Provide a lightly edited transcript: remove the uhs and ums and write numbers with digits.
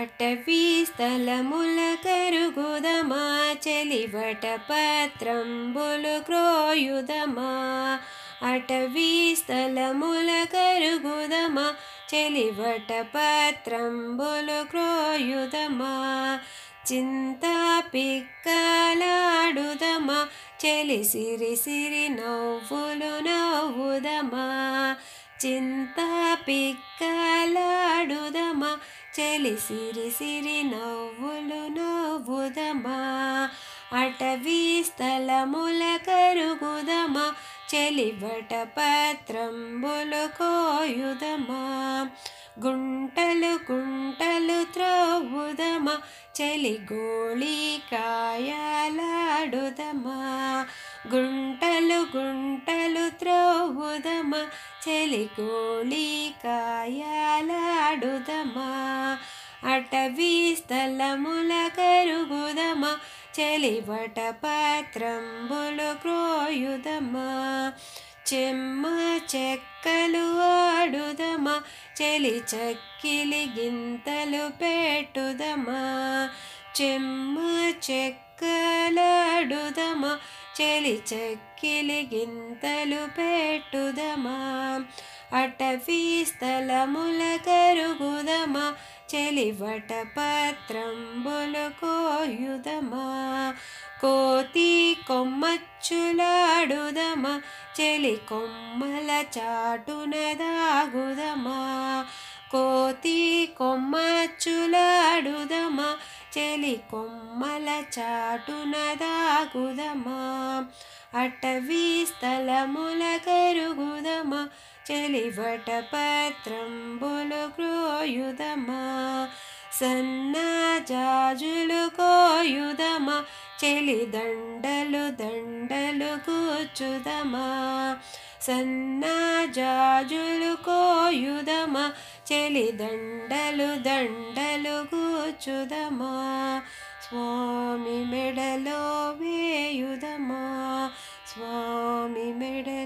అటవీ స్థలముల కరుగుదమా, చెలివట పత్రంబులు క్రోయుదమా. అటవీ స్థలముల కరుగుదమా, చెలివట పత్రంబులు క్రోయుదమా. చింతా పిక్కలాడుదమా, చెలి సిరి సిరి నవ్వులు నవ్వుదమా. చింతా పిక్కలాడుదమా, చెలి సిరి సిరి నవ్వులు నవ్వుదమా. అటవీ స్థలముల కరుగుదమా, చెలివట పత్రంబులు కోయుదమా. గుంటలు గుంటలు త్రోవుదమా, చెలి గోళీకాయలాడుదమా. గుంటలు గుంటలు త్రోవుదమా, చెలి గోళీకాయలాడుదమా. అటవీ స్థలముల కరుగుదమా, చెలివట పత్రంబులు క్రోయుదమా. చెమ్మ చెక్కలు ఆడుదమా, చెలి చక్కిలి గింతలు పెట్టుదమా. చెమ్మ చెక్కలాడుదమా, చెలి చక్కిలి గింతలు పెట్టుదమా. అటవీ స్థలముల కరుగుదమా, చెలివట పత్రంబులు కోయుదమా. కోతి కొమ్మచ్చులాడుదమా, చెలి కొమ్మల చాటున దాగుదమా. కోతి కొమ్మచ్చులాడుదమా, చెలి కొమ్మల చాటున దాగుదమా. అటవీ స్థలముల కరుగుదమా, చెలివట పత్రంబులు క్రోయుదమా. సన్నజాజులు కోయుదమా, చెలి దండలు దండలు కూర్చుదమా. సన్నజాజులు కోయుదమా, చెలి దండలు దండలు కూర్చుదమా. స్వామి మెడలో వేయుదమా, స్వామి మెడ